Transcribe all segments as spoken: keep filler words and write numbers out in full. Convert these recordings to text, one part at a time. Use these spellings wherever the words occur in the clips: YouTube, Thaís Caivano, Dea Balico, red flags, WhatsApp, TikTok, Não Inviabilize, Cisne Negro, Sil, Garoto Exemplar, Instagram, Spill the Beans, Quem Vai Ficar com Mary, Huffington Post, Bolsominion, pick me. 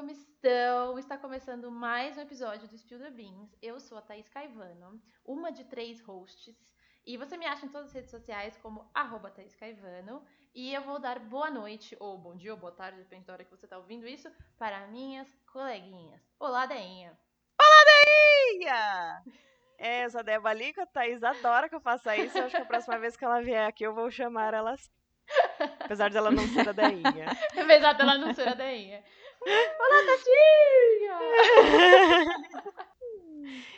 como estão? Está começando mais um episódio do Spill the Beans. Eu sou a Thaís Caivano, uma de três hosts. E você me acha em todas as redes sociais como arroba Thaís Caivano. E eu vou dar boa noite, ou bom dia, ou boa tarde, depende da hora que você está ouvindo isso, para minhas coleguinhas. Olá, Deinha! Olá, Deinha! É, eu sou a Dea Balico, a Thaís adora que eu faça isso. Eu acho que a próxima vez que ela vier aqui eu vou chamar ela assim. Apesar de ela não ser a Deinha. Apesar de ela não ser a Deinha. Olá, Tatinha!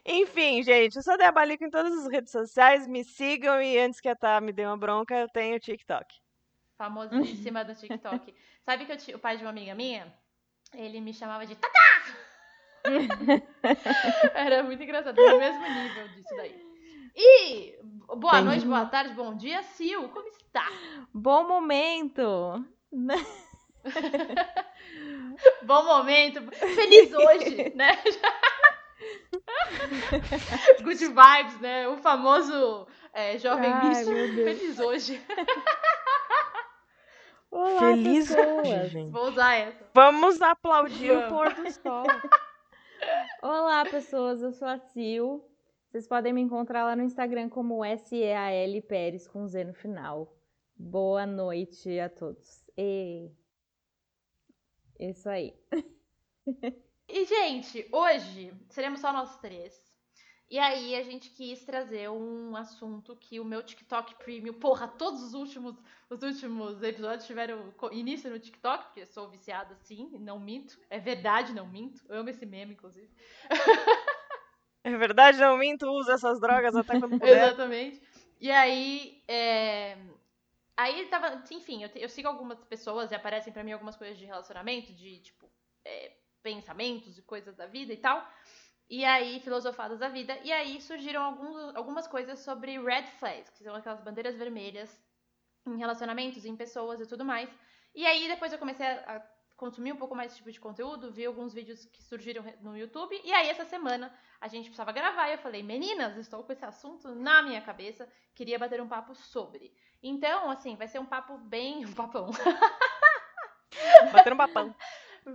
Enfim, gente, eu sou a Dea Balico em todas as redes sociais. Me sigam e antes que a Tá me dê uma bronca, eu tenho o TikTok. Famosíssima do TikTok. Sabe que eu t... o pai de uma amiga minha, ele me chamava de Tatá! Era muito engraçado, era o mesmo nível disso daí. E boa Entendi. noite, boa tarde, bom dia, Sil, como está? Bom momento! Bom momento, feliz hoje, né? Good vibes, né? O famoso é, jovem Ai, místico, feliz hoje. Olá, feliz pessoas. Hoje, gente. Vou usar essa. Vamos aplaudir Vamos. o pôr do sol. Olá, pessoas, eu sou a Sil. Vocês podem me encontrar lá no Instagram como SEALPérez com Z no final. Boa noite a todos. E... Isso aí. E, gente, hoje seremos só nós três. E aí a gente quis trazer um assunto que o meu TikTok Premium... Porra, todos os últimos, os últimos episódios tiveram início no TikTok, porque eu sou viciada, sim, não minto. É verdade, não minto. Eu amo esse meme, inclusive. É verdade, não minto, usa essas drogas até quando puder. Exatamente. E aí, é... aí tava, enfim, eu, te, eu sigo algumas pessoas e aparecem pra mim algumas coisas de relacionamento, de, tipo, é, pensamentos e coisas da vida e tal. E aí, filosofadas da vida. E aí surgiram alguns, algumas coisas sobre red flags, que são aquelas bandeiras vermelhas em relacionamentos, em pessoas e tudo mais. E aí, depois eu comecei a, a consumir um pouco mais esse tipo de conteúdo, vi alguns vídeos que surgiram no YouTube, e aí essa semana a gente precisava gravar, e eu falei, meninas, estou com esse assunto na minha cabeça, queria bater um papo sobre. Então, assim, vai ser um papo bem... um papão. Bater um papão.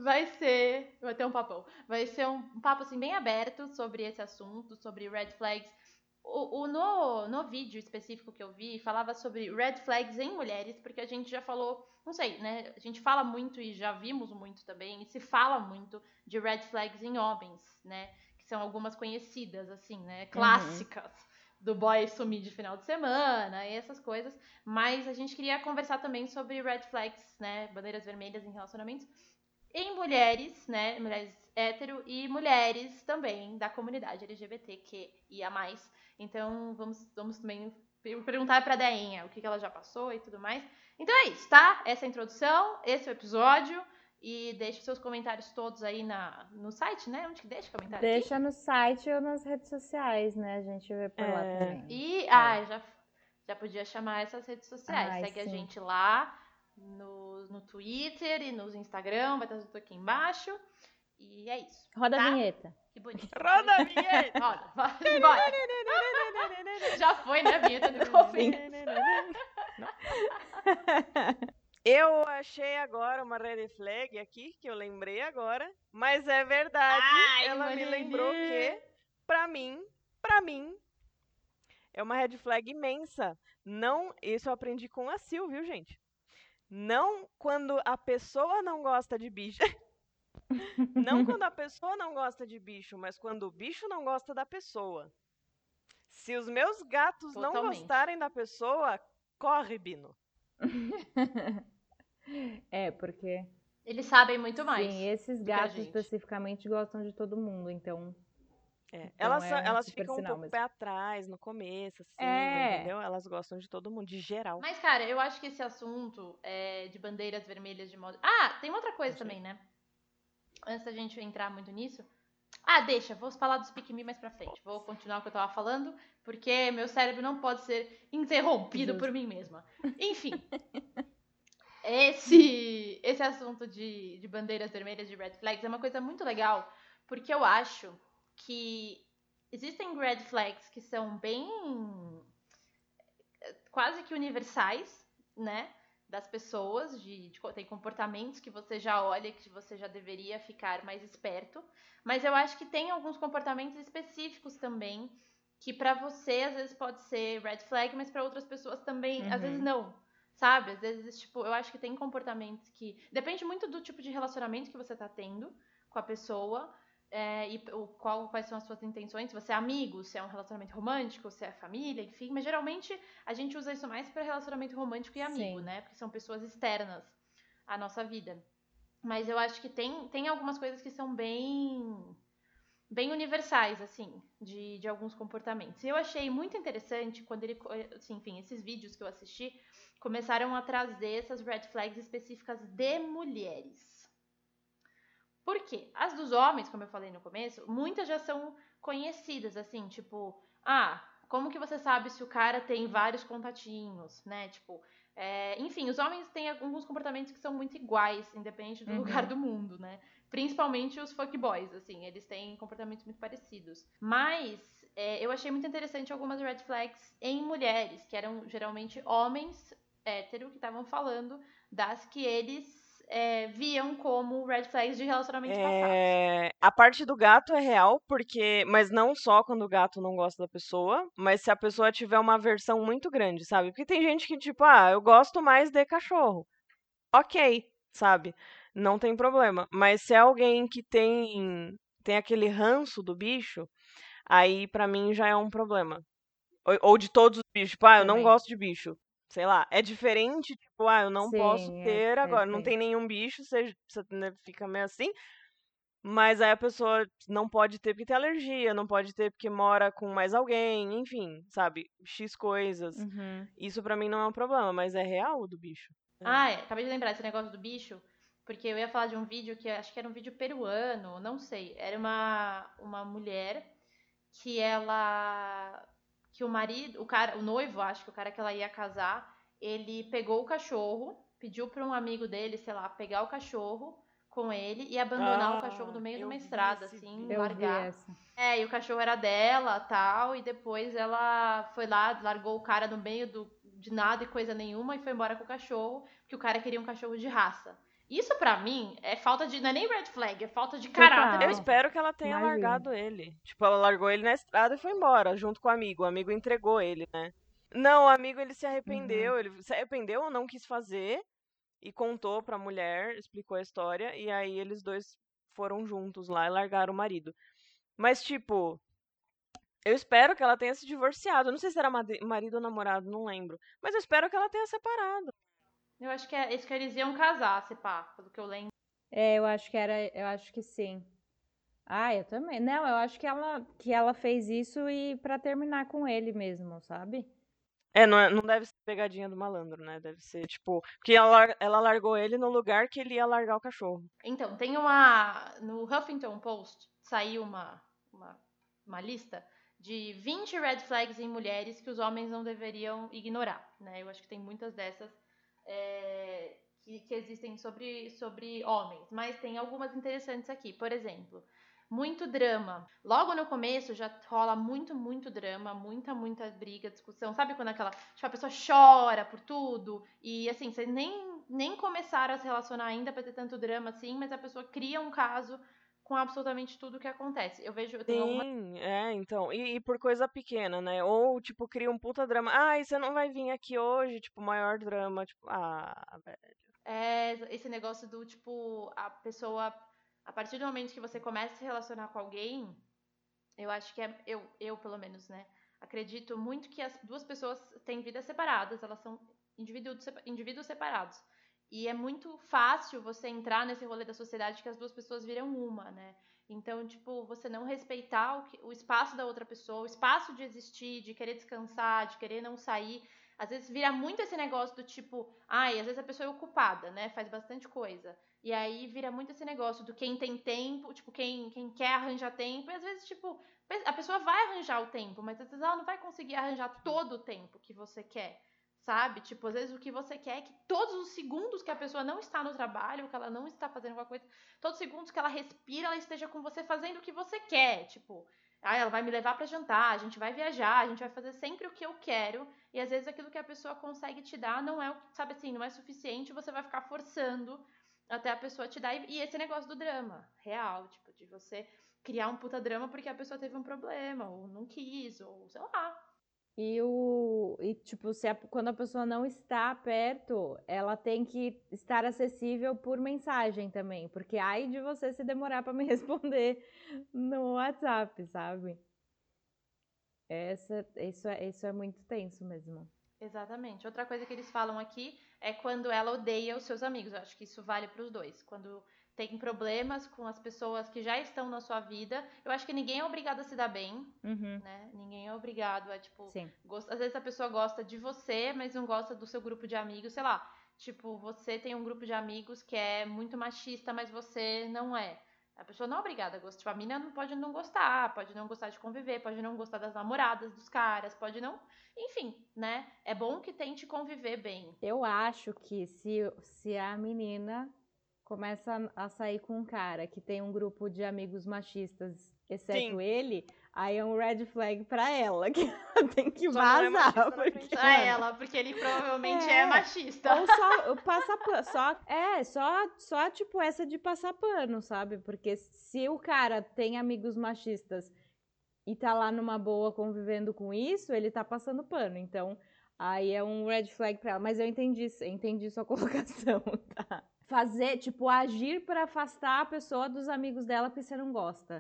Vai ser... vai ter um papão. Vai ser um papo, assim, bem aberto sobre esse assunto, sobre red flags. O, o, no, no vídeo específico que eu vi, falava sobre red flags em mulheres, porque a gente já falou, não sei, né? A gente fala muito e já vimos muito também, e se fala muito de red flags em homens, né? Que são algumas conhecidas, assim, né? Clássicas, uhum. do boy sumir de final de semana e essas coisas. Mas a gente queria conversar também sobre red flags, né? Bandeiras vermelhas em relacionamentos. Em mulheres, né? Mulheres hétero e mulheres também da comunidade L G B T Q I A mais. Então, vamos, vamos também perguntar pra Deinha o que, que ela já passou e tudo mais. Então é isso, tá? Essa é a introdução, esse é o episódio. E deixa seus comentários todos aí na, no site, né? Onde que deixa o comentário? Deixa aqui? No site ou nas redes sociais, né? A gente vê por é... lá também. E, é. ah, já, já podia chamar essas redes sociais. Ai, Segue sim. a gente lá no, no Twitter e no Instagram, vai estar tudo aqui embaixo. E é isso. Roda tá? a vinheta. Que bonito. Roda a vinheta. Roda, vai, bora. Já foi, né, a vinheta do Covid. Eu achei agora uma red flag aqui, que eu lembrei agora. Mas é verdade. Ai, ela maninha. me lembrou que, pra mim, pra mim, é uma red flag imensa. Não, isso eu aprendi com a Sil, viu, gente? Não quando a pessoa não gosta de bicha. Não quando a pessoa não gosta de bicho, mas quando o bicho não gosta da pessoa. Se os meus gatos Totalmente. não gostarem da pessoa, corre, Bino. É, porque... eles sabem muito mais. Sim, esses gatos especificamente gostam de todo mundo, então... É. Então elas é elas ficam um pouco mas... pé atrás no começo, assim, é. entendeu? Elas gostam de todo mundo, de geral. Mas, cara, eu acho que esse assunto é de bandeiras vermelhas de modo... Ah, tem outra coisa também, né? Antes da gente entrar muito nisso... Ah, deixa, vou falar dos pick me mais pra frente. Vou continuar o que eu tava falando, porque meu cérebro não pode ser interrompido por mim mesma. Enfim, esse, esse assunto de, de bandeiras vermelhas, de red flags, é uma coisa muito legal, porque eu acho que existem red flags que são bem... quase que universais, né? das pessoas, de, de, tem comportamentos que você já olha, que você já deveria ficar mais esperto, mas eu acho que tem alguns comportamentos específicos também, que pra você às vezes pode ser red flag, mas pra outras pessoas também, uhum. às vezes não, sabe? Às vezes, tipo, eu acho que tem comportamentos que... Depende muito do tipo de relacionamento que você tá tendo com a pessoa, é, e o, qual, quais são as suas intenções, se você é amigo, se é um relacionamento romântico, se é família, enfim, mas geralmente a gente usa isso mais para relacionamento romântico e amigo, Sim. né, porque são pessoas externas à nossa vida, mas eu acho que tem, tem algumas coisas que são bem, bem universais, assim, de, de alguns comportamentos, e eu achei muito interessante quando ele, assim, enfim, esses vídeos que eu assisti começaram a trazer essas red flags específicas de mulheres. Por quê? As dos homens, como eu falei no começo, muitas já são conhecidas, assim, tipo... Ah, como que você sabe se o cara tem vários contatinhos, né? Tipo, é, enfim, os homens têm alguns comportamentos que são muito iguais, independente do uhum. lugar do mundo, né? Principalmente os fuckboys, assim, eles têm comportamentos muito parecidos. Mas é, eu achei muito interessante algumas red flags em mulheres, que eram geralmente homens hétero que estavam falando das que eles... É, viam como red flags de relacionamento é... passado. A parte do gato é real, porque... Mas não só quando o gato não gosta da pessoa, mas se a pessoa tiver uma aversão muito grande, sabe? Porque tem gente que, tipo, ah, eu gosto mais de cachorro. Ok, sabe? Não tem problema. Mas se é alguém que tem, tem aquele ranço do bicho, aí pra mim já é um problema. Ou, ou de todos os bichos. Tipo, ah, eu não gosto de bicho. Sei lá, é diferente, tipo, ah, eu não Sim, posso ter é, agora, é, não é. Tem nenhum bicho, você, você fica meio assim, mas aí a pessoa não pode ter porque tem alergia, não pode ter porque mora com mais alguém, enfim, sabe, X coisas. Uhum. Isso pra mim não é um problema, mas é real do bicho. É. Ah, é, acabei de lembrar desse negócio do bicho, porque eu ia falar de um vídeo que acho que era um vídeo peruano, não sei, era uma, uma mulher que ela... que o marido, o cara, o noivo, acho que o cara que ela ia casar, ele pegou o cachorro, pediu para um amigo dele, sei lá, pegar o cachorro com ele e abandonar ah, o cachorro no meio de uma estrada, assim, largar. É, e o cachorro era dela, tal, e depois ela foi lá, largou o cara no meio do, de nada e coisa nenhuma e foi embora com o cachorro, porque o cara queria um cachorro de raça. Isso pra mim é falta de... Não é nem red flag, é falta de caráter. Eu espero que ela tenha Imagina. largado ele. Tipo, ela largou ele na estrada e foi embora, junto com o amigo. O amigo entregou ele, né? Não, o amigo, ele se arrependeu. Uhum. Ele se arrependeu ou não quis fazer. E contou pra mulher, explicou a história. E aí eles dois foram juntos lá e largaram o marido. Mas, tipo... Eu espero que ela tenha se divorciado. Eu não sei se era marido ou namorado, não lembro. Mas eu espero que ela tenha separado. Eu acho que é isso que eles iam casar, se pá, pelo que eu lembro. É, eu acho que era, eu acho que sim. Ah, eu também. Não, eu acho que ela, que ela fez isso e pra terminar com ele mesmo, sabe? É, não, é, não deve ser pegadinha do malandro, né? Deve ser, tipo... Porque ela, ela largou ele no lugar que ele ia largar o cachorro. Então, tem uma... No Huffington Post saiu uma, uma, uma lista de vinte red flags em mulheres que os homens não deveriam ignorar, né? Eu acho que tem muitas dessas... É, que, que existem sobre, sobre homens, mas tem algumas interessantes aqui, por exemplo, muito drama, logo no começo já rola muito, muito drama, muita, muita briga, discussão, sabe quando aquela, tipo, a pessoa chora por tudo, e assim, vocês nem, nem começaram a se relacionar ainda pra ter tanto drama assim, mas a pessoa cria um caso com absolutamente tudo que acontece. Eu vejo... Eu tenho Sim, alguma... é, então. E, e por coisa pequena, né? Ou, tipo, cria um puta drama. Ah, e você não vai vir aqui hoje? Tipo, maior drama. Tipo, ah, velho. É, esse negócio do, tipo, a pessoa... A partir do momento que você começa a se relacionar com alguém, eu acho que é... Eu, eu pelo menos, né? Acredito muito que as duas pessoas têm vidas separadas. Elas são indivíduos separados. E é muito fácil você entrar nesse rolê da sociedade que as duas pessoas viram uma, né? Então, tipo, você não respeitar o, que, o espaço da outra pessoa, o espaço de existir, de querer descansar, de querer não sair. Às vezes vira muito esse negócio do tipo, ai, às vezes a pessoa é ocupada, né? Faz bastante coisa. E aí vira muito esse negócio do quem tem tempo, tipo, quem, quem quer arranjar tempo. E às vezes, tipo, a pessoa vai arranjar o tempo, mas às vezes ela não vai conseguir arranjar todo o tempo que você quer. Sabe? Tipo, às vezes o que você quer é que todos os segundos que a pessoa não está no trabalho, que ela não está fazendo alguma coisa, todos os segundos que ela respira, ela esteja com você fazendo o que você quer. Tipo, tá? Ela vai me levar para jantar, a gente vai viajar, a gente vai fazer sempre o que eu quero. E às vezes aquilo que a pessoa consegue te dar não é, sabe assim, não é suficiente, você vai ficar forçando até a pessoa te dar. E esse negócio do drama real, tipo, de você criar um puta drama porque a pessoa teve um problema, ou não quis, ou sei lá. E, o, e tipo, se a, quando a pessoa não está perto, ela tem que estar acessível por mensagem também. Porque ai de você se demorar para me responder no WhatsApp, sabe? Essa, isso, é, isso é muito tenso mesmo. Exatamente. Outra coisa que eles falam aqui é quando ela odeia os seus amigos. Eu acho que isso vale para os dois. Quando tem problemas com as pessoas que já estão na sua vida. Eu acho que ninguém é obrigado a se dar bem, uhum. né? Ninguém é obrigado a, tipo... Gost... Às vezes a pessoa gosta de você, mas não gosta do seu grupo de amigos, sei lá. Tipo, você tem um grupo de amigos que é muito machista, mas você não é. A pessoa não é obrigada a gostar. Tipo, a mina não pode não gostar, pode não gostar de conviver, pode não gostar das namoradas, dos caras, pode não... Enfim, né? É bom que tente conviver bem. Eu acho que se, se a menina... começa a sair com um cara que tem um grupo de amigos machistas, exceto Sim. ele, aí é um red flag pra ela, que ela tem que só vazar. Não é machista, porque... Pra ela, porque ele provavelmente é, é machista. Ou só passar pano, só, é, só, só tipo essa de passar pano, sabe? Porque se o cara tem amigos machistas e tá lá numa boa convivendo com isso, ele tá passando pano, então aí é um red flag pra ela. Mas eu entendi, entendi sua colocação, tá? Fazer, tipo, agir para afastar a pessoa dos amigos dela que você não gosta,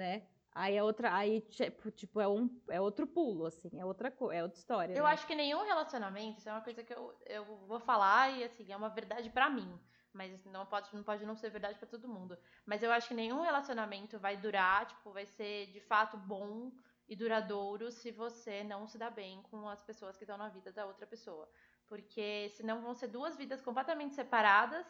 né? Aí é outra, aí tipo, tipo é, um, é outro pulo, assim, é outra, é outra história. Eu né? acho que nenhum relacionamento, isso é uma coisa que eu, eu vou falar e, assim, é uma verdade para mim, mas não pode, não pode não ser verdade para todo mundo. Mas eu acho que nenhum relacionamento vai durar, tipo, vai ser de fato bom e duradouro se você não se dá bem com as pessoas que estão na vida da outra pessoa. Porque senão vão ser duas vidas completamente separadas,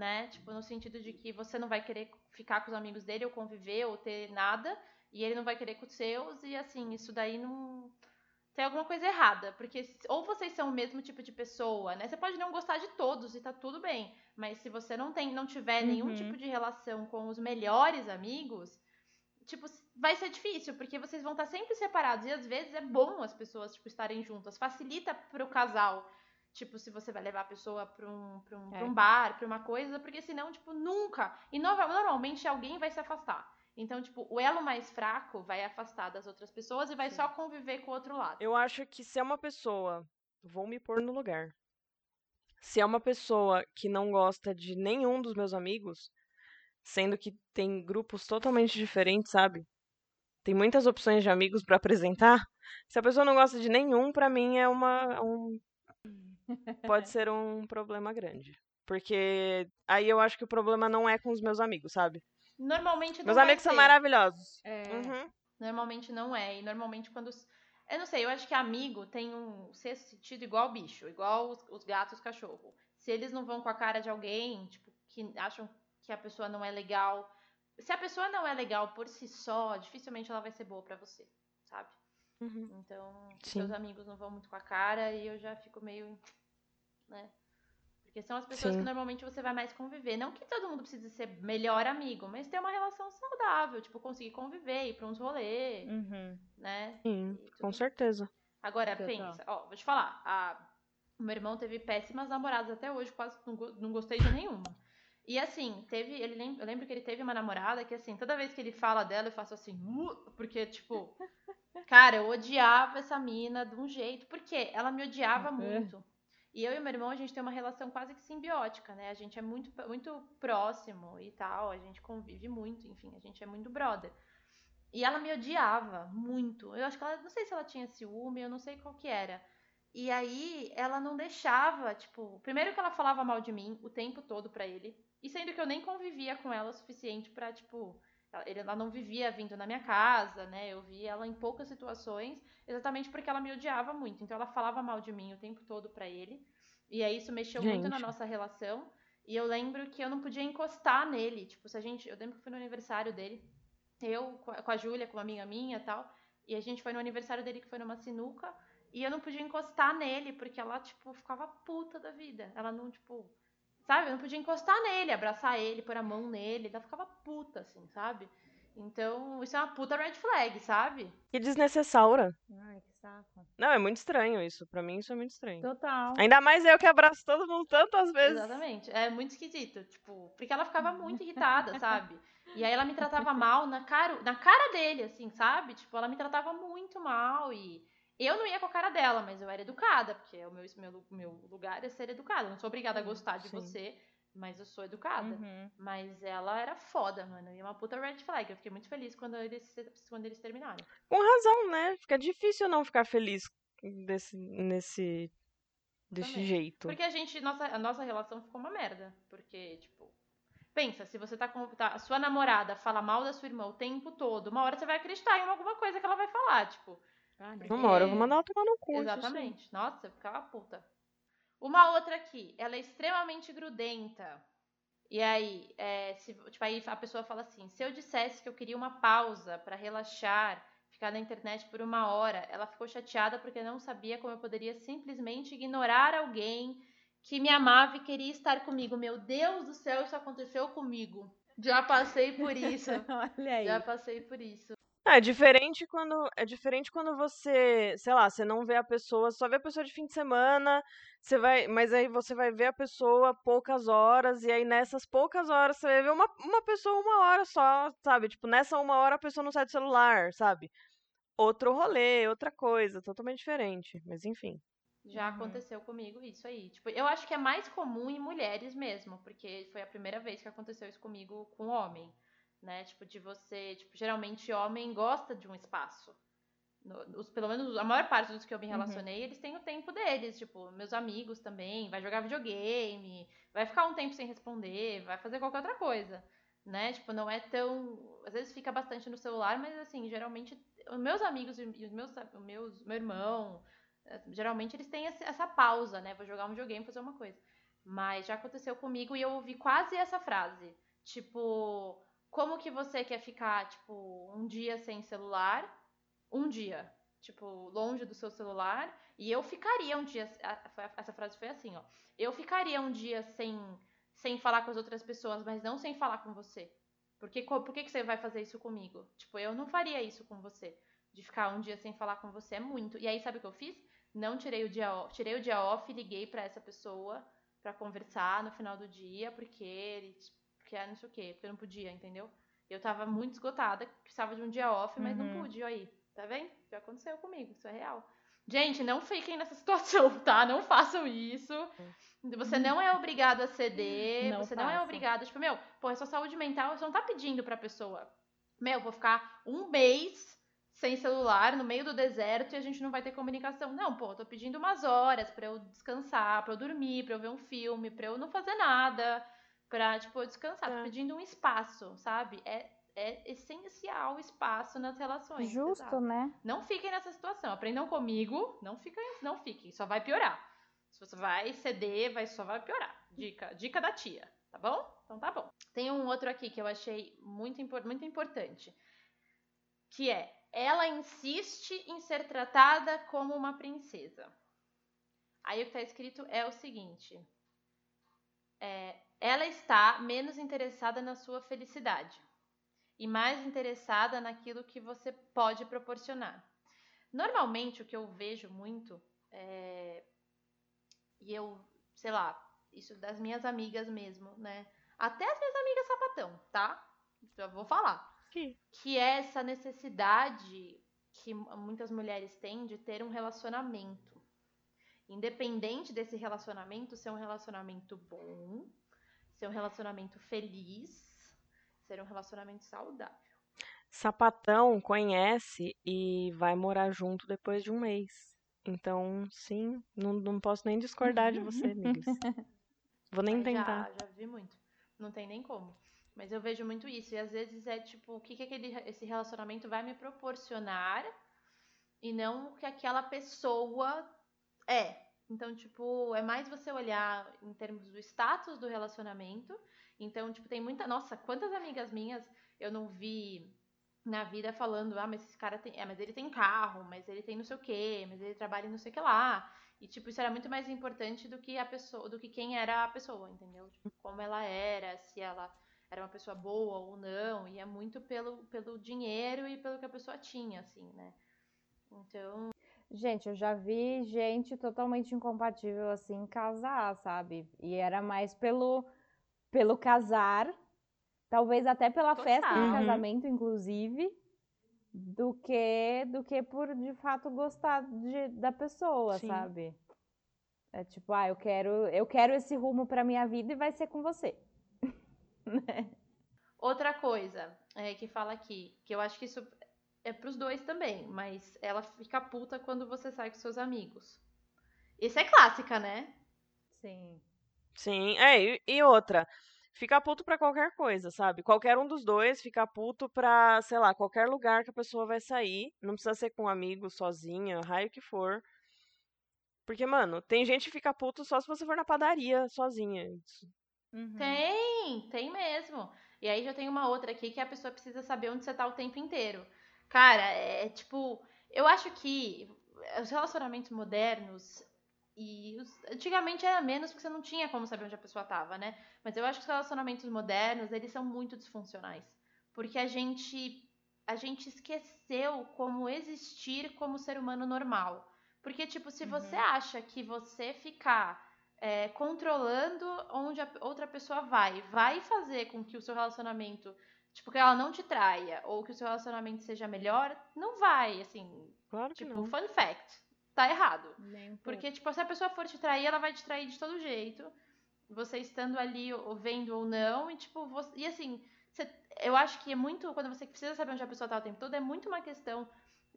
né? Tipo, no sentido de que você não vai querer ficar com os amigos dele, ou conviver, ou ter nada, e ele não vai querer com os seus, e assim, isso daí não... Tem alguma coisa errada, porque ou vocês são o mesmo tipo de pessoa, né? Você pode não gostar de todos e tá tudo bem, mas se você não tem, não tiver nenhum uhum. tipo de relação com os melhores amigos, tipo, vai ser difícil, porque vocês vão estar sempre separados, e às vezes é bom as pessoas, tipo, estarem juntas, facilita pro casal. Tipo, se você vai levar a pessoa pra um, pra um, é. pra um bar, pra uma coisa, porque senão, tipo, nunca. E normalmente alguém vai se afastar. Então, tipo, o elo mais fraco vai afastar das outras pessoas e vai Sim. só conviver com o outro lado. Eu acho que se é uma pessoa... Vou me pôr no lugar. Se é uma pessoa que não gosta de nenhum dos meus amigos, sendo que tem grupos totalmente diferentes, sabe? Tem muitas opções de amigos pra apresentar. Se a pessoa não gosta de nenhum, pra mim é uma... Um... Pode ser um problema grande. Porque aí eu acho que o problema não é com os meus amigos, sabe? Normalmente não é. Meus amigos são maravilhosos. É. Uhum. Normalmente não é. E normalmente quando... Eu não sei, eu acho que amigo tem um sexto sentido igual bicho. Igual os, os gatos, os cachorros. Se eles não vão com a cara de alguém, tipo, que acham que a pessoa não é legal... Se a pessoa não é legal por si só, dificilmente ela vai ser boa pra você, sabe? Uhum. Então, Sim. seus amigos não vão muito com a cara e eu já fico meio, né? Porque são as pessoas Sim. que normalmente você vai mais conviver. Não que todo mundo precise ser melhor amigo, mas ter uma relação saudável, tipo, conseguir conviver, ir pra uns rolês, uhum. né? Sim, com certeza. Agora, Total. pensa, ó, vou te falar, a... o meu irmão teve péssimas namoradas até hoje, quase não, go... não gostei de nenhuma. E assim, teve, ele lem... eu lembro que ele teve uma namorada que, assim, toda vez que ele fala dela, eu faço assim, uh! porque, tipo... Cara, eu odiava essa mina de um jeito, porque ela me odiava uhum. muito. E eu e meu irmão, a gente tem uma relação quase que simbiótica, né? A gente é muito, muito próximo e tal, a gente convive muito, enfim, a gente é muito brother. E ela me odiava muito. Eu acho que ela, não sei se ela tinha ciúme, eu não sei qual que era. E aí, ela não deixava, tipo... Primeiro que ela falava mal de mim o tempo todo pra ele, e sendo que eu nem convivia com ela o suficiente pra, tipo... Ela não vivia vindo na minha casa, né? Eu via ela em poucas situações, exatamente porque ela me odiava muito. Então, ela falava mal de mim o tempo todo pra ele. E aí, isso mexeu gente. muito na nossa relação. E eu lembro que eu não podia encostar nele. Tipo, se a gente... Eu lembro que foi no aniversário dele. Eu, com a Júlia, com uma amiga minha e tal. E a gente foi no aniversário dele, que foi numa sinuca. E eu não podia encostar nele, porque ela, tipo, ficava puta da vida. Ela não, tipo... Sabe? Eu não podia encostar nele, abraçar ele, pôr a mão nele. Ela ficava puta, assim, sabe? Então, isso é uma puta red flag, sabe? Que desnecessária. Ai, que saco. Não, é muito estranho isso. Pra mim, isso é muito estranho. Total. Ainda mais eu que abraço todo mundo tantas vezes. Exatamente. É muito esquisito. Tipo, porque ela ficava muito irritada, sabe? E aí ela me tratava mal na cara, na cara dele, assim, sabe? Tipo, ela me tratava muito mal e... Eu não ia com a cara dela, mas eu era educada, porque o meu, meu, meu lugar é ser educada. Eu não sou obrigada a gostar de Sim. você, mas eu sou educada. Uhum. Mas ela era foda, mano. E uma puta red flag. Eu fiquei muito feliz quando eles, quando eles terminaram. Com razão, né? Fica difícil não ficar feliz desse, nesse desse Também. jeito. Porque a gente, nossa, a nossa relação ficou uma merda. Porque, tipo... Pensa, se você tá com... Tá, a sua namorada fala mal da sua irmã o tempo todo, uma hora você vai acreditar em alguma coisa que ela vai falar, tipo... Porque... Uma hora eu vou mandar ela tomar no cu. Exatamente. Assim. Nossa, eu ficava puta. Uma outra aqui. Ela é extremamente grudenta. E aí, é, se, tipo, aí a pessoa fala assim, se eu dissesse que eu queria uma pausa pra relaxar, ficar na internet por uma hora, ela ficou chateada porque não sabia como eu poderia simplesmente ignorar alguém que me amava e queria estar comigo. Meu Deus do céu, isso aconteceu comigo. Já passei por isso. Olha aí. Já passei por isso. Ah, é diferente quando é diferente quando você, sei lá, você não vê a pessoa, só vê a pessoa de fim de semana, você vai, mas aí você vai ver a pessoa poucas horas, e aí nessas poucas horas você vai ver uma, uma pessoa uma hora só, sabe? Tipo, nessa uma hora a pessoa não sai do celular, sabe? Outro rolê, outra coisa, totalmente diferente, mas enfim. Já uhum. aconteceu comigo isso aí. Tipo, eu acho que é mais comum em mulheres mesmo, porque foi a primeira vez que aconteceu isso comigo com homem. Né, tipo, de você, tipo, geralmente homem gosta de um espaço, no, os, pelo menos a maior parte dos que eu me relacionei, uhum. eles têm o tempo deles, tipo, meus amigos também, vai jogar videogame, vai ficar um tempo sem responder, vai fazer qualquer outra coisa, né, tipo, não é tão, às vezes fica bastante no celular, mas assim, geralmente, os meus amigos e os meus, meus, meu irmão, geralmente eles têm essa pausa, né, vou jogar um videogame, fazer uma coisa, mas já aconteceu comigo e eu ouvi quase essa frase, tipo... Como que você quer ficar, tipo, um dia sem celular? Um dia, tipo, longe do seu celular. E eu ficaria um dia... Essa frase foi assim, ó. Eu ficaria um dia sem, sem falar com as outras pessoas, mas não sem falar com você. Porque, por que, que você vai fazer isso comigo? Tipo, eu não faria isso com você. De ficar um dia sem falar com você é muito. E aí, sabe o que eu fiz? Não tirei o dia off. Tirei o dia off e liguei pra essa pessoa pra conversar no final do dia, porque ele... Porque não sei o quê, porque eu não podia, entendeu? Eu tava muito esgotada, precisava de um dia off, mas uhum. não pude, olha aí. Tá vendo? Já aconteceu comigo, isso é real. Gente, não fiquem nessa situação, tá? Não façam isso. Você não é obrigado a ceder, não você façam. Não é obrigado. Tipo, meu, pô, é sua saúde mental, você não tá pedindo pra pessoa. Meu, vou ficar um mês sem celular, no meio do deserto, e a gente não vai ter comunicação. Não, pô, eu tô pedindo umas horas pra eu descansar, pra eu dormir, pra eu ver um filme, pra eu não fazer nada... Pra, tipo, descansar, é. pedindo um espaço, sabe? É, é essencial o espaço nas relações. Justo, sabe? Né? Não fiquem nessa situação. Aprendam comigo, não fiquem, não fiquem. Só vai piorar. Se você vai ceder, vai, só vai piorar. Dica, dica da tia, tá bom? Então tá bom. Tem um outro aqui que eu achei muito, muito importante. Que é, ela insiste em ser tratada como uma princesa. Aí o que tá escrito é o seguinte. É... Ela está menos interessada na sua felicidade e mais interessada naquilo que você pode proporcionar. Normalmente, o que eu vejo muito, é... e eu, sei lá, isso das minhas amigas mesmo, né? Até as minhas amigas sapatão, tá? Já vou falar. Que, que é essa necessidade que muitas mulheres têm de ter um relacionamento. Independente desse relacionamento ser um relacionamento bom... Ser um relacionamento feliz, ser um relacionamento saudável. Sapatão conhece e vai morar junto depois de um mês. Então, sim, não, não posso nem discordar de você, amigos. Vou nem tentar. Já, já vi muito. Não tem nem como. Mas eu vejo muito isso. E às vezes é tipo, o que, que aquele, esse relacionamento vai me proporcionar e não o que aquela pessoa é. Então, tipo, é mais você olhar em termos do status do relacionamento. Então, tipo, tem muita... Nossa, quantas amigas minhas eu não vi na vida falando, ah, mas esse cara tem... É, mas ele tem carro, mas ele tem não sei o quê, mas ele trabalha em não sei o que lá. E, tipo, isso era muito mais importante do que a pessoa, do que quem era a pessoa, entendeu? Tipo, como ela era, se ela era uma pessoa boa ou não, ia muito pelo, pelo dinheiro e pelo que a pessoa tinha, assim, né? Então... Gente, eu já vi gente totalmente incompatível, assim, casar, sabe? E era mais pelo, pelo casar, talvez até pela Total. festa de casamento, inclusive, do que, do que por, de fato, gostar de, da pessoa, Sim. sabe? É tipo, ah, eu quero, eu quero esse rumo pra minha vida e vai ser com você. Né? Outra coisa é, que fala aqui, que eu acho que isso é pros dois também, mas ela fica puta quando você sai com seus amigos. Isso é clássica, né? Sim. Sim, é, e, e outra, fica puto pra qualquer coisa, sabe? Qualquer um dos dois fica puto pra, sei lá, qualquer lugar que a pessoa vai sair, não precisa ser com um amigo, sozinha, raio que for. Porque, mano, tem gente que fica puto só se você for na padaria sozinha. Uhum. Tem, tem mesmo. E aí já tem uma outra aqui que a pessoa precisa saber onde você tá o tempo inteiro. Cara, é tipo... Eu acho que os relacionamentos modernos... e os, antigamente era menos porque você não tinha como saber onde a pessoa tava, né? Mas eu acho que os relacionamentos modernos, eles são muito disfuncionais. Porque a gente, a gente esqueceu como existir como ser humano normal. Porque, tipo, se você uhum. acha que você ficar é, controlando onde a outra pessoa vai, vai fazer com que o seu relacionamento, tipo, que ela não te traia, ou que o seu relacionamento seja melhor, não vai, assim. Claro que tipo, não. Fun fact, tá errado. Nem Porque, tipo, se a pessoa for te trair, ela vai te trair de todo jeito, você estando ali, ou vendo ou não, e, tipo, você, e assim, você, eu acho que é muito, quando você precisa saber onde a pessoa tá o tempo todo, é muito uma questão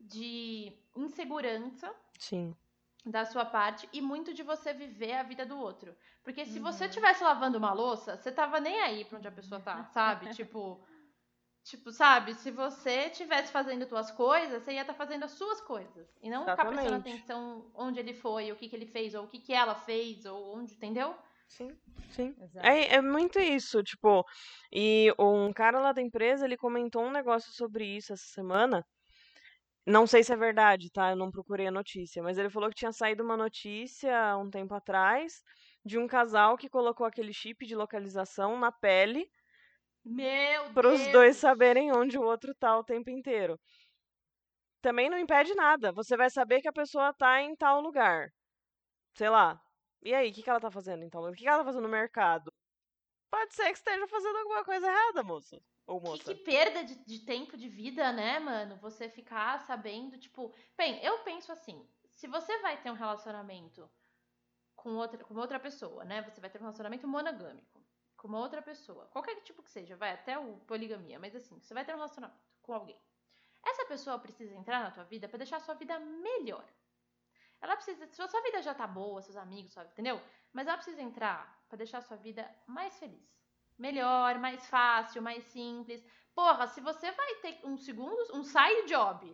de insegurança Sim. da sua parte e muito de você viver a vida do outro. Porque se uhum. você estivesse lavando uma louça, você tava nem aí pra onde a pessoa tá, sabe? tipo, tipo, sabe? Se você estivesse fazendo suas coisas, você ia estar tá fazendo as suas coisas. E não Exatamente. ficar prestando atenção onde ele foi, o que, que ele fez, ou o que, que ela fez, ou onde, entendeu? Sim, sim. É, é muito isso, tipo... E um cara lá da empresa, ele comentou um negócio sobre isso essa semana. Não sei se é verdade, tá? Eu não procurei a notícia. Mas ele falou que tinha saído uma notícia um tempo atrás de um casal que colocou aquele chip de localização na pele para os dois saberem onde o outro tá o tempo inteiro. Também não impede nada. Você vai saber que a pessoa tá em tal lugar. Sei lá. E aí, o que, que ela tá fazendo em tal lugar? O que, que ela tá fazendo no mercado? Pode ser que esteja fazendo alguma coisa errada, moça. Que, que perda de, de tempo de vida, né, mano? Você ficar sabendo, tipo... Bem, eu penso assim, se você vai ter um relacionamento com outra, com outra pessoa, né? Você vai ter um relacionamento monogâmico com uma outra pessoa. Qualquer tipo que seja, vai até o poligamia. Mas assim, você vai ter um relacionamento com alguém. Essa pessoa precisa entrar na tua vida pra deixar a sua vida melhor. Ela precisa... Se a sua vida já tá boa, seus amigos, sua, entendeu? Mas ela precisa entrar pra deixar a sua vida mais feliz. Melhor, mais fácil, mais simples. Porra, se você vai ter um segundo, um side job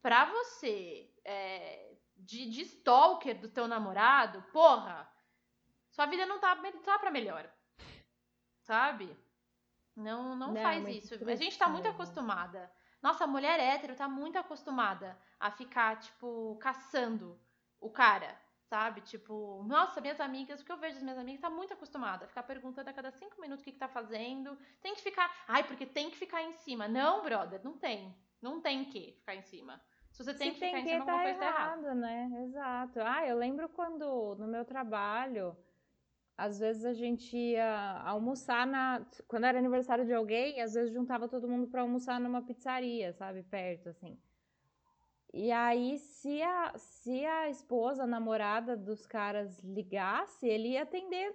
pra você é, de, de stalker do teu namorado, porra, sua vida não tá, tá pra melhor, sabe? Não, não, não faz isso. A gente tá muito acostumada. Nossa, a mulher hétero tá muito acostumada a ficar, tipo, caçando o cara. Sabe, tipo, nossa, minhas amigas, o que eu vejo das minhas amigas, tá muito acostumada a ficar perguntando a cada cinco minutos o que, que tá fazendo, tem que ficar, ai, porque tem que ficar em cima. Não, brother, não tem, não tem que ficar em cima. Se você tem Se que tem ficar que em cima, tá alguma coisa errado, tá errada. Né? Exato. Ah, eu lembro quando, no meu trabalho, às vezes a gente ia almoçar, na quando era aniversário de alguém, às vezes juntava todo mundo pra almoçar numa pizzaria, sabe, perto, assim. E aí, se a, se a esposa, a namorada dos caras ligasse, ele ia atender,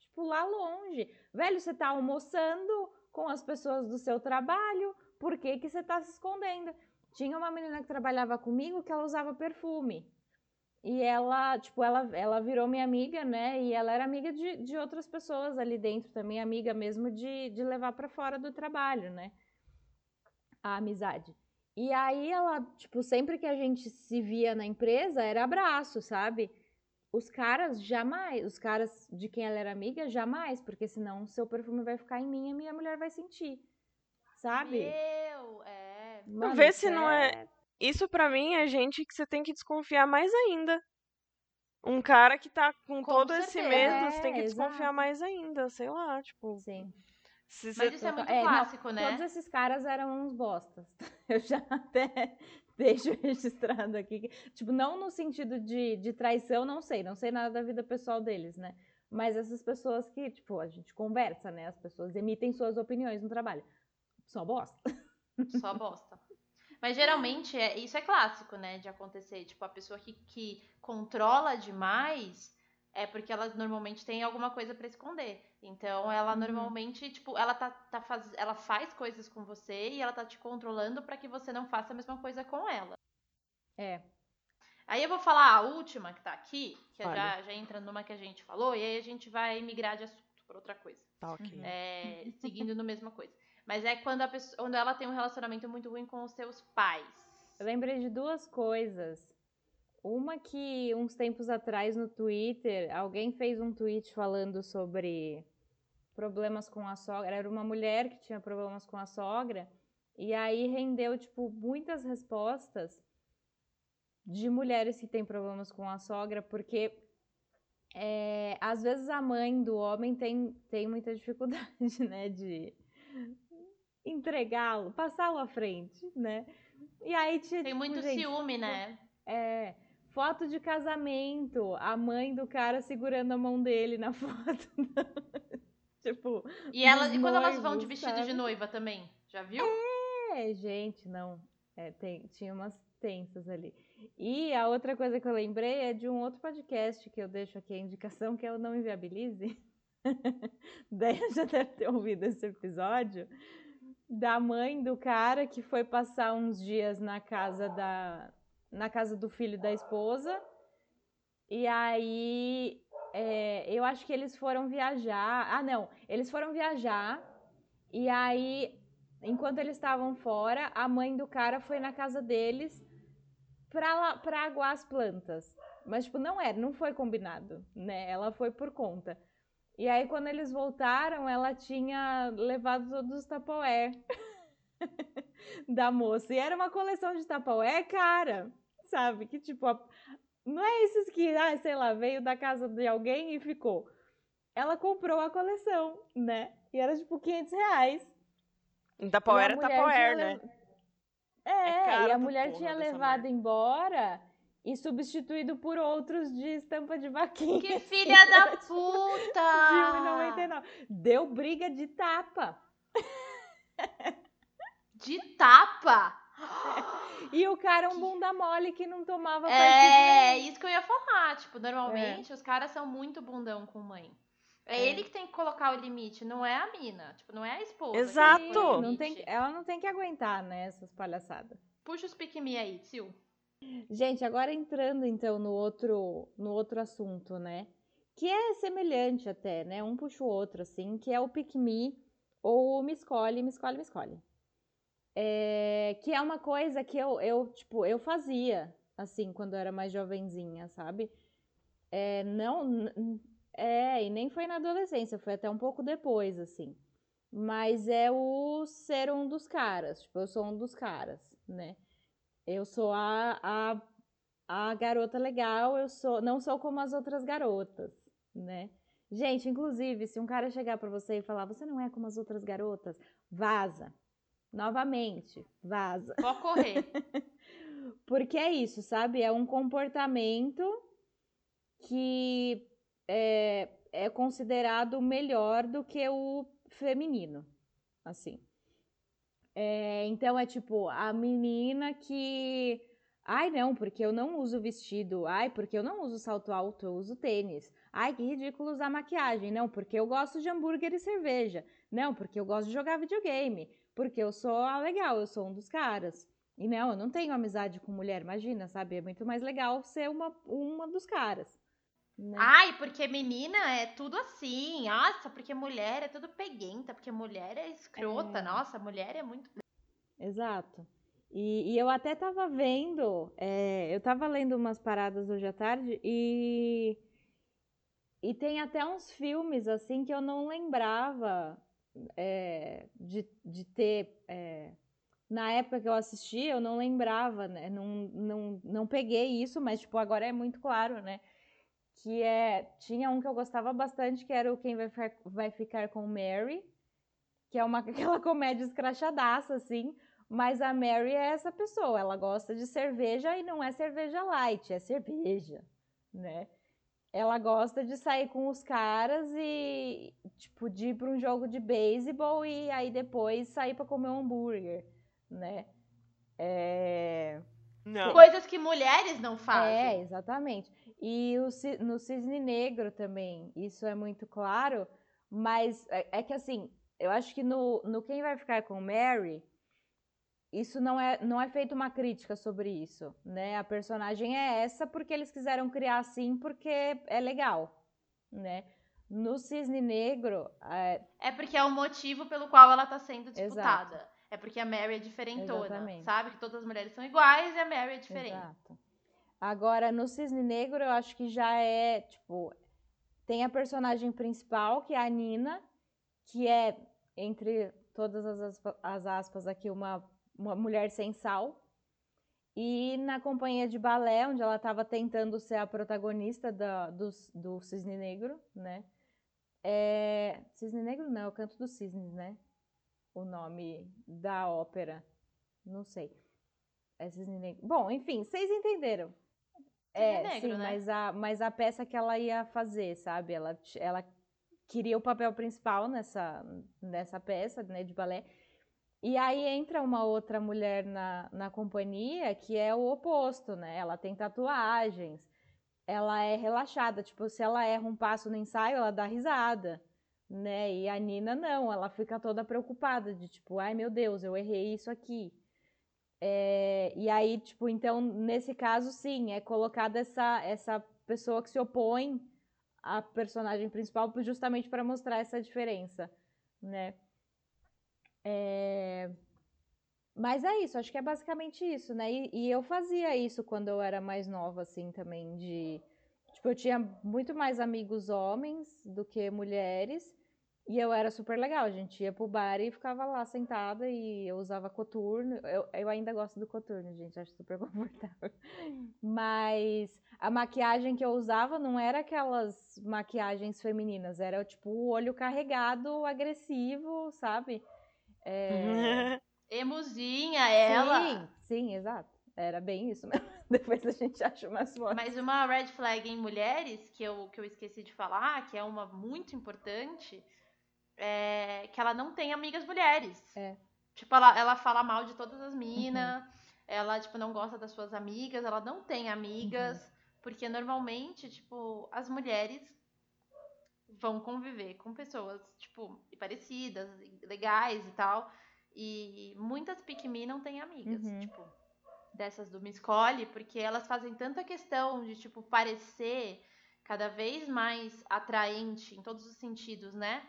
tipo, lá longe. Velho, você tá almoçando com as pessoas do seu trabalho, por que que você tá se escondendo? Tinha uma menina que trabalhava comigo que ela usava perfume. E ela, tipo, ela, ela virou minha amiga, né? E ela era amiga de, de outras pessoas ali dentro também, amiga mesmo de, de levar pra fora do trabalho, né? A amizade. E aí ela, tipo, sempre que a gente se via na empresa, era abraço, sabe? Os caras jamais, os caras de quem ela era amiga, jamais, porque senão o seu perfume vai ficar em mim e a minha mulher vai sentir, sabe? Eu, é... Mano, Vê se é... não é... Isso pra mim é gente que você tem que desconfiar mais ainda. Um cara que tá com, com todo certeza. esse medo, é, você tem que desconfiar exato. mais ainda, sei lá, tipo... Sim. Se mas isso é muito é, clássico, não, né? Todos esses caras eram uns bostas. Eu já até deixo registrado aqui. Tipo, não no sentido de, de traição, não sei. Não sei nada da vida pessoal deles, né? Mas essas pessoas que, tipo, a gente conversa, né? As pessoas emitem suas opiniões no trabalho. Só bosta. Só bosta. Mas geralmente, é, isso é clássico, né? De acontecer. Tipo, a pessoa que, que controla demais... É porque ela normalmente tem alguma coisa pra esconder. Então, ela uhum. normalmente, tipo, ela, tá, tá faz... ela faz coisas com você e ela tá te controlando pra que você não faça a mesma coisa com ela. É. Aí eu vou falar a última que tá aqui, que já, já entra numa que a gente falou, e aí a gente vai migrar de assunto pra outra coisa. Tá, ok. É, seguindo na mesma coisa. Mas é quando, a pessoa, quando ela tem um relacionamento muito ruim com os seus pais. Eu lembrei de duas coisas. Uma que, uns tempos atrás, no Twitter, alguém fez um tweet falando sobre problemas com a sogra. Era uma mulher que tinha problemas com a sogra. E aí rendeu, tipo, muitas respostas de mulheres que têm problemas com a sogra. Porque, é, às vezes, a mãe do homem tem, tem muita dificuldade, né? De entregá-lo, passá-lo à frente, né? E aí tinha, tem tipo, muito gente, ciúme, tipo, né? É... Foto de casamento, a mãe do cara segurando a mão dele na foto. Tipo. E, ela, noivos, e quando elas vão de vestido, sabe? De noiva também? Já viu? É, gente, não. É, tem, tinha umas tensas ali. E a outra coisa que eu lembrei é de um outro podcast que eu deixo aqui a indicação, que é o Não Inviabilize. Daí eu já deve ter ouvido esse episódio. Da mãe do cara que foi passar uns dias na casa da. na casa do filho da esposa, e aí é, eu acho que eles foram viajar, ah não, eles foram viajar, e aí, enquanto eles estavam fora, a mãe do cara foi na casa deles pra, pra aguar as plantas, mas tipo, não era, não foi combinado, né, ela foi por conta, e aí quando eles voltaram, ela tinha levado todos os tapoé da moça, e era uma coleção de tapaué, cara, sabe, que tipo, a... não é esses que, ah, sei lá, veio da casa de alguém e ficou, ela comprou a coleção, né, e era tipo quinhentos reais. E tapaué era tapaué, né? Le... É, é e a mulher tinha levado marca. Embora e substituído por outros de estampa de vaquinha. Que filha da puta! De um real e noventa e nove centavos. Deu briga de tapa. De tapa? É. E o cara é um que... bunda mole que não tomava partido. É, nenhum. Isso que eu ia falar. Tipo, normalmente é. Os caras são muito bundão com mãe. É, é ele que tem que colocar o limite, não é a mina. Tipo, não é a esposa. Exato. Não tem, ela não tem que aguentar, né, essas palhaçadas. Puxa os pick me aí, Sil. Gente, agora entrando, então, no outro, no outro assunto, né? Que é semelhante até, né? Um puxa o outro, assim. Que é o pick me ou o me escolhe, me escolhe, me escolhe. É, que é uma coisa que eu, eu, tipo, eu fazia, assim, quando eu era mais jovenzinha, sabe? É, não... É, e nem foi na adolescência, foi até um pouco depois, assim. Mas é o ser um dos caras, tipo, eu sou um dos caras, né? Eu sou a, a, a garota legal, eu sou, não sou como as outras garotas, né? Gente, inclusive, se um cara chegar pra você e falar, você não é como as outras garotas, vaza. Novamente, vaza. Pode correr. Porque é isso, sabe? É um comportamento que é, é considerado melhor do que o feminino, assim. É, então é tipo, a menina que... Ai, não, porque eu não uso vestido. Ai, porque eu não uso salto alto, eu uso tênis. Ai, que ridículo usar maquiagem. Não, porque eu gosto de hambúrguer e cerveja. Não, porque eu gosto de jogar videogame. Porque eu sou a legal, eu sou um dos caras. E não, eu não tenho amizade com mulher, imagina, sabe? É muito mais legal ser uma, uma dos caras. Né? Ai, porque menina é tudo assim. Nossa, porque mulher é tudo peguenta. Porque mulher é escrota. É... Nossa, mulher é muito... Exato. E, e eu até tava vendo... É, eu tava lendo umas paradas hoje à tarde e... E tem até uns filmes, assim, que eu não lembrava... É, de, de ter é, na época que eu assisti eu não lembrava, né? não, não, não peguei isso, mas tipo, agora é muito claro, né? Que é, tinha um que eu gostava bastante, que era o Quem Vai Ficar, vai ficar com Mary, que é uma, aquela comédia escrachadaça, assim, mas a Mary é essa pessoa, ela gosta de cerveja e não é cerveja light, é cerveja, né? Ela gosta de sair com os caras e, tipo, de ir para um jogo de beisebol e aí depois sair para comer um hambúrguer, né? É... Não. Coisas que mulheres não fazem. É, exatamente. E o, no Cisne Negro também, isso é muito claro, mas é, é que, assim, eu acho que no, no Quem Vai Ficar com Mary, isso não é, não é feito uma crítica sobre isso, né? A personagem é essa porque eles quiseram criar assim porque é legal, né? No Cisne Negro... É, é porque é o motivo pelo qual ela tá sendo disputada. Exato. É porque a Mary é diferentona, exatamente, sabe? Que todas as mulheres são iguais e a Mary é diferente. Exato. Agora, no Cisne Negro, eu acho que já é, tipo... Tem a personagem principal, que é a Nina, que é, entre todas as aspas, as aspas aqui, uma... uma mulher sem sal, e na companhia de balé, onde ela estava tentando ser a protagonista da, do, do Cisne Negro, né? É, Cisne Negro não, é o Canto dos Cisnes, né? O nome da ópera, não sei. É Cisne Negro. Bom, enfim, vocês entenderam. É, Cisne Negro, sim, né? Mas a, mas a peça que ela ia fazer, sabe? Ela, ela queria o papel principal nessa, nessa peça, né, de balé. E aí entra uma outra mulher na, na companhia que é o oposto, né? Ela tem tatuagens, ela é relaxada, tipo, se ela erra um passo no ensaio, ela dá risada, né? E a Nina não, ela fica toda preocupada de tipo, ai meu Deus, eu errei isso aqui. É, e aí, tipo, então, nesse caso, sim, é colocada essa, essa pessoa que se opõe à personagem principal justamente para mostrar essa diferença, né? É... Mas é isso, acho que é basicamente isso, né? E, e eu fazia isso quando eu era mais nova, assim, também, de... Tipo, eu tinha muito mais amigos homens do que mulheres, e eu era super legal, a gente ia pro bar e ficava lá sentada, e eu usava coturno, eu, eu ainda gosto do coturno, gente, acho super confortável. Mas a maquiagem que eu usava não era aquelas maquiagens femininas, era, tipo, o olho carregado, agressivo, sabe? É... Emozinha, ela. Sim, sim, exato. Era bem isso mesmo. Depois a gente acha umas fotos. Mas uma red flag em mulheres, que eu, que eu esqueci de falar, que é uma muito importante, é que ela não tem amigas mulheres. É. Tipo, ela, ela fala mal de todas as minas, uhum. Ela, tipo, não gosta das suas amigas, ela não tem amigas, uhum. Porque normalmente, tipo, as mulheres... vão conviver com pessoas, tipo, parecidas, legais e tal. E muitas pick me não têm amigas, uhum. Tipo, dessas do Me Escolhe, porque elas fazem tanta questão de, tipo, parecer cada vez mais atraente em todos os sentidos, né?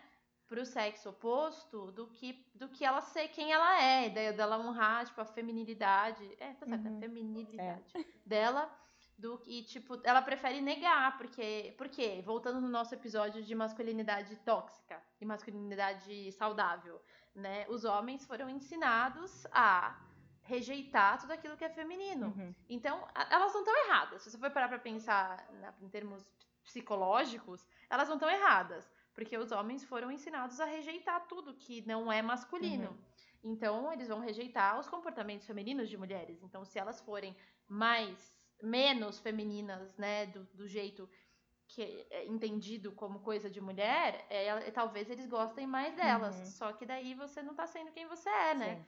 Pro sexo oposto, do que, do que ela ser quem ela é. A ideia dela honrar, tipo, a feminilidade. É, tá certo, uhum. A feminilidade é. Dela... Do, e, tipo, ela prefere negar, porque, porque, voltando no nosso episódio de masculinidade tóxica e masculinidade saudável, né? Os homens foram ensinados a rejeitar tudo aquilo que é feminino. Uhum. Então, a, elas não estão erradas. Se você for parar pra pensar na, em termos psicológicos, elas não estão erradas, porque os homens foram ensinados a rejeitar tudo que não é masculino. Uhum. Então, eles vão rejeitar os comportamentos femininos de mulheres. Então, se elas forem mais... menos femininas, né, do, do jeito que é entendido como coisa de mulher, é, é, talvez eles gostem mais delas, uhum. Só que daí você não tá sendo quem você é, né? Sim.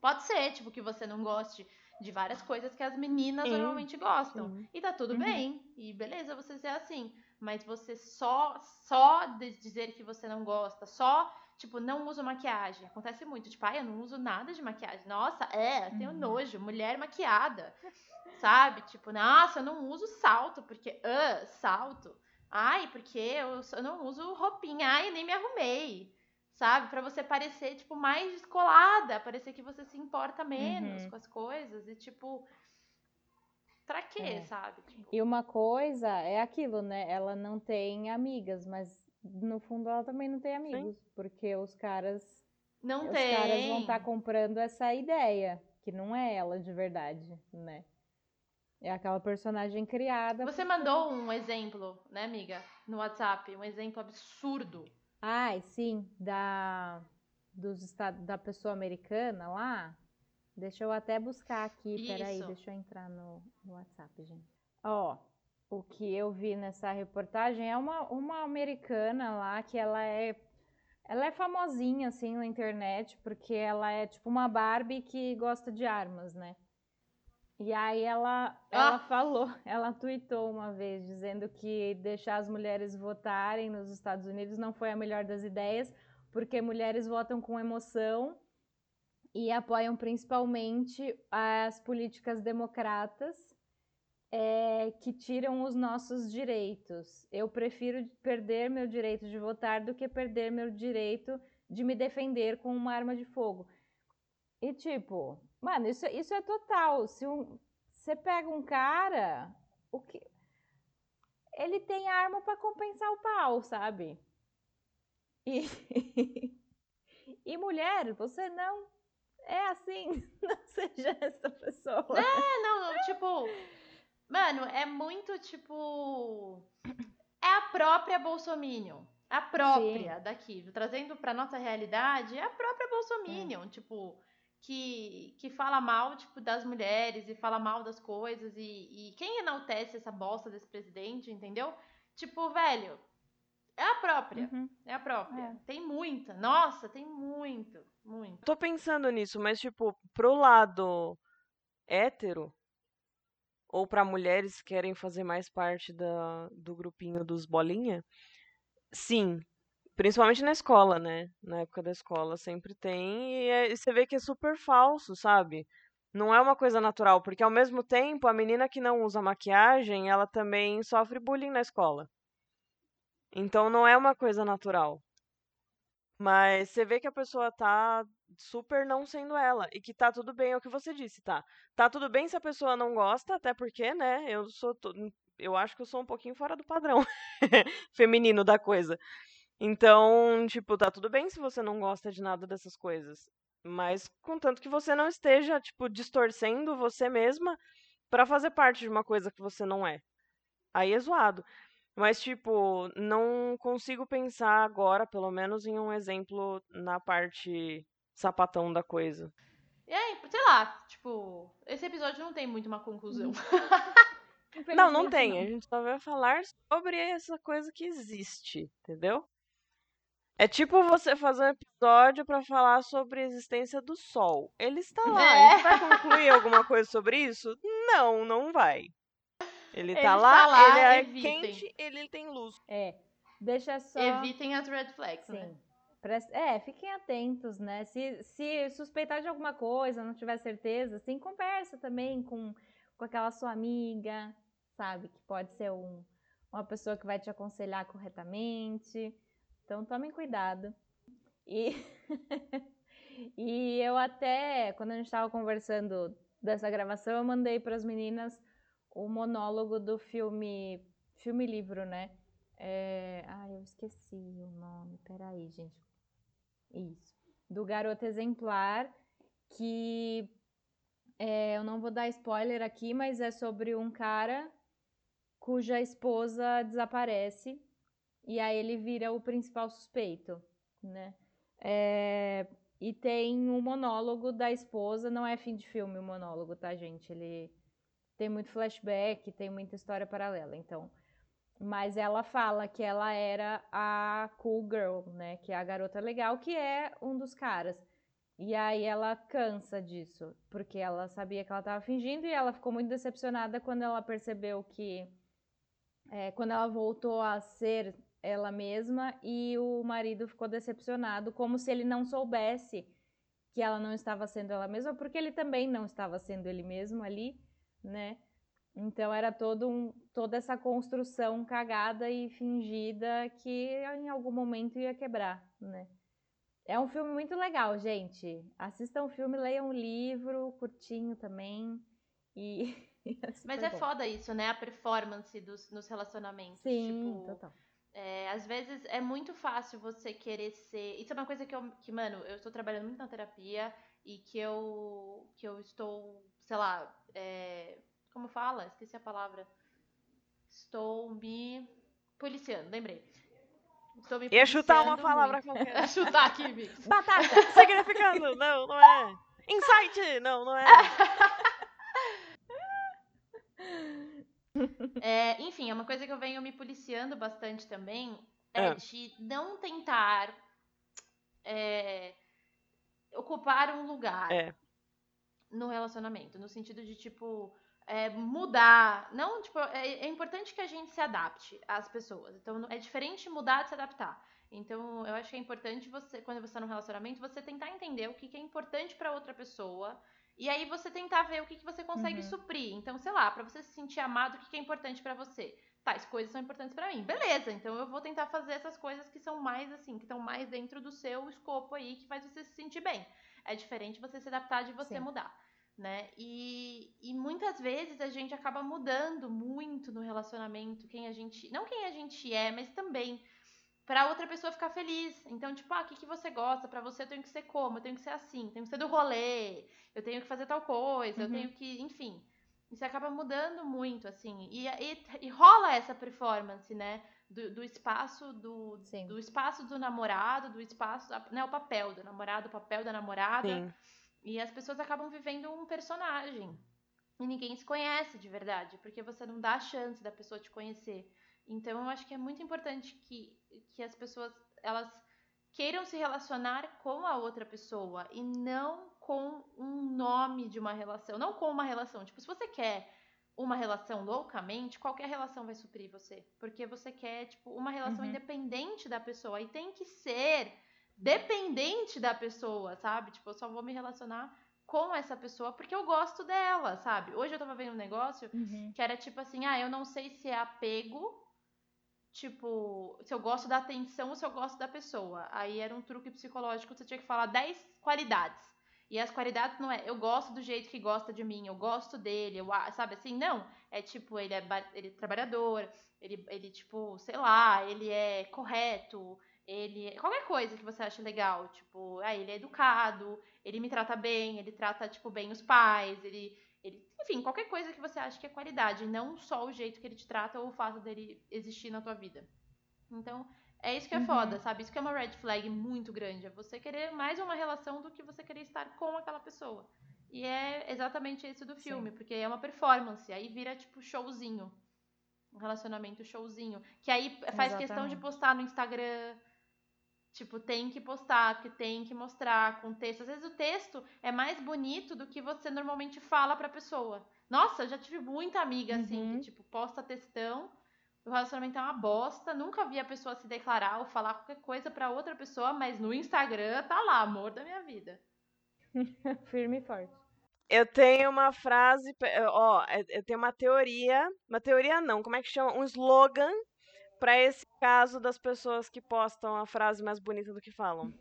Pode ser, tipo, que você não goste de várias coisas que as meninas, sim, normalmente gostam, sim. E tá tudo, uhum, bem, e beleza você ser assim, mas você só, só dizer que você não gosta, só... Tipo, não uso maquiagem. Acontece muito. Tipo, ai, ah, eu não uso nada de maquiagem. Nossa, é, eu tenho nojo. Mulher maquiada, sabe? Tipo, nossa, eu não uso salto, porque... Uh, salto. Ai, porque eu, eu não uso roupinha. Ai, nem me arrumei, sabe? Pra você parecer, tipo, mais descolada. Parecer que você se importa menos, uhum, com as coisas. E, tipo... Pra quê, é, sabe? Tipo... E uma coisa é aquilo, né? Ela não tem amigas, mas... No fundo, ela também não tem amigos, sim, porque os caras não os tem. caras vão estar tá comprando essa ideia, que não é ela de verdade, né? É aquela personagem criada. Você por... mandou um exemplo, né, amiga? No WhatsApp, um exemplo absurdo. Ai, sim, da, dos estados, da pessoa americana lá. Deixa eu até buscar aqui, Isso. peraí, deixa eu entrar no, no WhatsApp, gente. Ó, o que eu vi nessa reportagem é uma, uma americana lá que ela é, ela é famosinha, assim, na internet, porque ela é tipo uma Barbie que gosta de armas, né? E aí ela, ela ah. falou, ela tweetou uma vez, dizendo que deixar as mulheres votarem nos Estados Unidos não foi a melhor das ideias, porque mulheres votam com emoção e apoiam principalmente as políticas democratas é, que tiram os nossos direitos. Eu prefiro perder meu direito de votar do que perder meu direito de me defender com uma arma de fogo. E tipo, mano, isso, isso é total. Se um, você pega um cara, o que, ele tem arma para compensar o pau, sabe? E, e mulher, você não... É assim, não seja essa pessoa. É, não, não, tipo... Mano, é muito, tipo... É a própria Bolsominion. A própria Sim. daqui. Trazendo pra nossa realidade, é a própria Bolsominion, é. tipo... Que, que fala mal, tipo, das mulheres e fala mal das coisas. E, e quem enaltece essa bosta desse presidente, entendeu? Tipo, velho... É a própria, uhum. é a própria. É. Tem muita, nossa, tem muito, muito. Tô pensando nisso, mas, tipo, pro lado hétero, ou pra mulheres que querem fazer mais parte da, do grupinho dos bolinha, sim, principalmente na escola, né? Na época da escola sempre tem, e, é, e você vê que é super falso, sabe? Não é uma coisa natural, porque ao mesmo tempo, a menina que não usa maquiagem, ela também sofre bullying na escola. Então não é uma coisa natural. Mas você vê que a pessoa tá super não sendo ela. E que tá tudo bem, é o que você disse, tá? Tá tudo bem se a pessoa não gosta, até porque, né? Eu sou to... eu acho que eu sou um pouquinho fora do padrão feminino da coisa. Então, tipo, tá tudo bem se você não gosta de nada dessas coisas. Mas contanto que você não esteja, tipo, distorcendo você mesma pra fazer parte de uma coisa que você não é. Aí é zoado. Mas, tipo, não consigo pensar agora, pelo menos, em um exemplo na parte sapatão da coisa. E aí, sei lá, tipo, esse episódio não tem muito uma conclusão. Não, não tem. Não. A gente só vai falar sobre essa coisa que existe, entendeu? É tipo você fazer um episódio pra falar sobre a existência do Sol. Ele está lá. É. Ele vai concluir alguma coisa sobre isso? Não, não vai. Ele tá, ele lá, tá lá, ele é evitem. quente, ele tem luz. É, deixa só... Evitem as red flags, Sim. né? É, fiquem atentos, né? Se, se suspeitar de alguma coisa, não tiver certeza, assim, conversa também com, com aquela sua amiga, sabe? Que pode ser um, uma pessoa que vai te aconselhar corretamente. Então, tomem cuidado. E, e eu até, quando a gente tava conversando dessa gravação, eu mandei pras meninas... o monólogo do filme, filme livro, né? É... Ai, eu esqueci o nome, peraí, gente. Isso. Do Garoto Exemplar, que é, eu não vou dar spoiler aqui, mas é sobre um cara cuja esposa desaparece e aí ele vira o principal suspeito, né? É... E tem um monólogo da esposa, não é fim de filme o monólogo, tá, gente? Ele... Tem muito flashback, tem muita história paralela, então... Mas ela fala que ela era a cool girl, né? Que é a garota legal, que é um dos caras. E aí ela cansa disso, porque ela sabia que ela tava fingindo e ela ficou muito decepcionada quando ela percebeu que... É, quando ela voltou a ser ela mesma e o marido ficou decepcionado, como se ele não soubesse que ela não estava sendo ela mesma, porque ele também não estava sendo ele mesmo ali, né? Então era todo um, toda essa construção cagada e fingida que em algum momento ia quebrar, né? É um filme muito legal, gente. Assistam o filme, leiam o livro, curtinho também. E... Mas é foda isso, né? A performance dos, nos relacionamentos. Sim, tipo, total. É, às vezes é muito fácil você querer ser... Isso é uma coisa que, eu, que mano, eu estou trabalhando muito na terapia e que eu, que eu estou... sei lá, é, como fala? Esqueci a palavra. Estou me policiando, lembrei. Tô me Ia chutar uma palavra muito. qualquer. Ia chutar aqui, Mix. Batata. Significando. Não, não é. Insight. Não, não é. É, enfim, é uma coisa que eu venho me policiando bastante também, é, é. de não tentar é, ocupar um lugar é. no relacionamento, no sentido de, tipo, é, mudar, não, tipo, é, é importante que a gente se adapte às pessoas, então é diferente mudar de se adaptar, então eu acho que é importante você, quando você está num relacionamento, você tentar entender o que, que é importante para outra pessoa. E aí você tentar ver o que, que você consegue uhum. suprir. Então, sei lá, pra você se sentir amado, o que, que é importante pra você? Tais coisas são importantes pra mim. Beleza, então eu vou tentar fazer essas coisas que são mais assim, que estão mais dentro do seu escopo aí, que faz você se sentir bem. É diferente você se adaptar de você Sim. mudar, né? E, e muitas vezes a gente acaba mudando muito no relacionamento quem a gente... Não quem a gente é, mas também... pra outra pessoa ficar feliz. Então, tipo, ah, o que, que você gosta? Pra você eu tenho que ser como? Eu tenho que ser assim. Eu tenho que ser do rolê. Eu tenho que fazer tal coisa. Uhum. Eu tenho que... Enfim. Isso acaba mudando muito, assim. E, e, e rola essa performance, né? Do, do espaço do, do espaço do namorado, do espaço... Né, o papel do namorado, o papel da namorada. Sim. E as pessoas acabam vivendo um personagem. E ninguém se conhece de verdade. Porque você não dá a chance da pessoa te conhecer. Então, eu acho que é muito importante que, que as pessoas, elas queiram se relacionar com a outra pessoa e não com um nome de uma relação, não com uma relação. Tipo, se você quer uma relação loucamente, qualquer relação vai suprir você, porque você quer, tipo, uma relação uhum. independente da pessoa e tem que ser dependente da pessoa, sabe? Tipo, eu só vou me relacionar com essa pessoa porque eu gosto dela, sabe? Hoje eu tava vendo um negócio uhum. que era tipo assim, ah, eu não sei se é apego... Tipo, se eu gosto da atenção ou se eu gosto da pessoa. Aí era um truque psicológico, você tinha que falar dez qualidades. E as qualidades não é, eu gosto do jeito que gosta de mim, eu gosto dele, eu, sabe assim? Não, é tipo, ele é, ele é trabalhador, ele, ele tipo, sei lá, ele é correto, ele... Qualquer coisa que você acha legal, tipo, ah, ele é educado, ele me trata bem, ele trata, tipo, bem os pais, ele... Ele, enfim, qualquer coisa que você acha que é qualidade, não só o jeito que ele te trata ou o fato dele existir na tua vida. Então, é isso que é uhum. foda, sabe? Isso que é uma red flag muito grande, é você querer mais uma relação do que você querer estar com aquela pessoa. E é exatamente isso do filme, Sim. porque é uma performance, aí vira tipo showzinho, um relacionamento showzinho, que aí faz exatamente. Questão de postar no Instagram... Tipo, tem que postar, porque tem que mostrar com texto. Às vezes o texto é mais bonito do que você normalmente fala pra pessoa. Nossa, eu já tive muita amiga, assim, uhum. que, tipo, posta textão, o relacionamento é uma bosta, nunca vi a pessoa se declarar ou falar qualquer coisa pra outra pessoa, mas no Instagram tá lá, amor da minha vida. Firme e forte. Eu tenho uma frase, ó, eu tenho uma teoria, uma teoria não, como é que chama? Um slogan. Pra esse caso das pessoas que postam a frase mais bonita do que falam.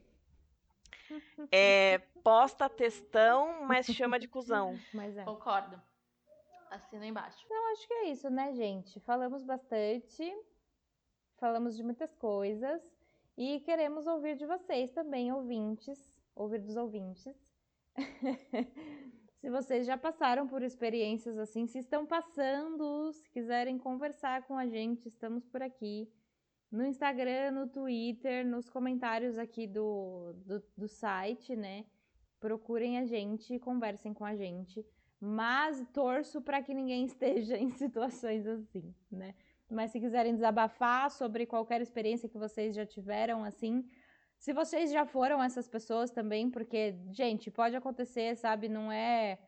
É, posta textão, mas chama de cuzão. Mas é. Concordo. Assina embaixo. Então, acho que é isso, né, gente? Falamos bastante, falamos de muitas coisas e queremos ouvir de vocês também, ouvintes, ouvir dos ouvintes. Se vocês já passaram por experiências assim, se estão passando, se quiserem conversar com a gente, estamos por aqui. No Instagram, no Twitter, nos comentários aqui do, do, do site, né? Procurem a gente, conversem com a gente. Mas torço para que ninguém esteja em situações assim, né? Mas se quiserem desabafar sobre qualquer experiência que vocês já tiveram assim... Se vocês já foram essas pessoas também, porque, gente, pode acontecer, sabe? Não é,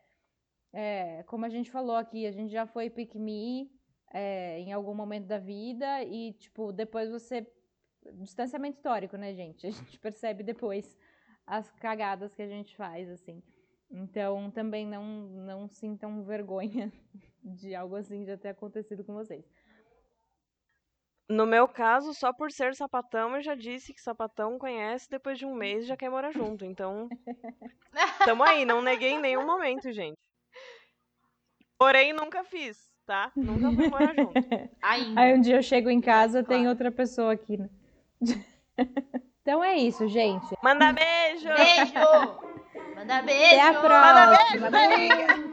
é... Como a gente falou aqui, a gente já foi pick me é, em algum momento da vida e, tipo, depois você... Distanciamento histórico, né, gente? A gente percebe depois as cagadas que a gente faz, assim. Então, também não, não sintam vergonha de algo assim já ter acontecido com vocês. No meu caso, só por ser sapatão, eu já disse que sapatão conhece depois de um mês e já quer morar junto. Então, tamo aí. Não neguei em nenhum momento, gente. Porém, nunca fiz, tá? Nunca fui morar junto. Ainda. Aí um dia eu chego em casa, claro. Tem outra pessoa aqui. Né? Então é isso, gente. Manda beijo! Beijo! Manda beijo! Até a próxima! Manda beijo! Manda beijo.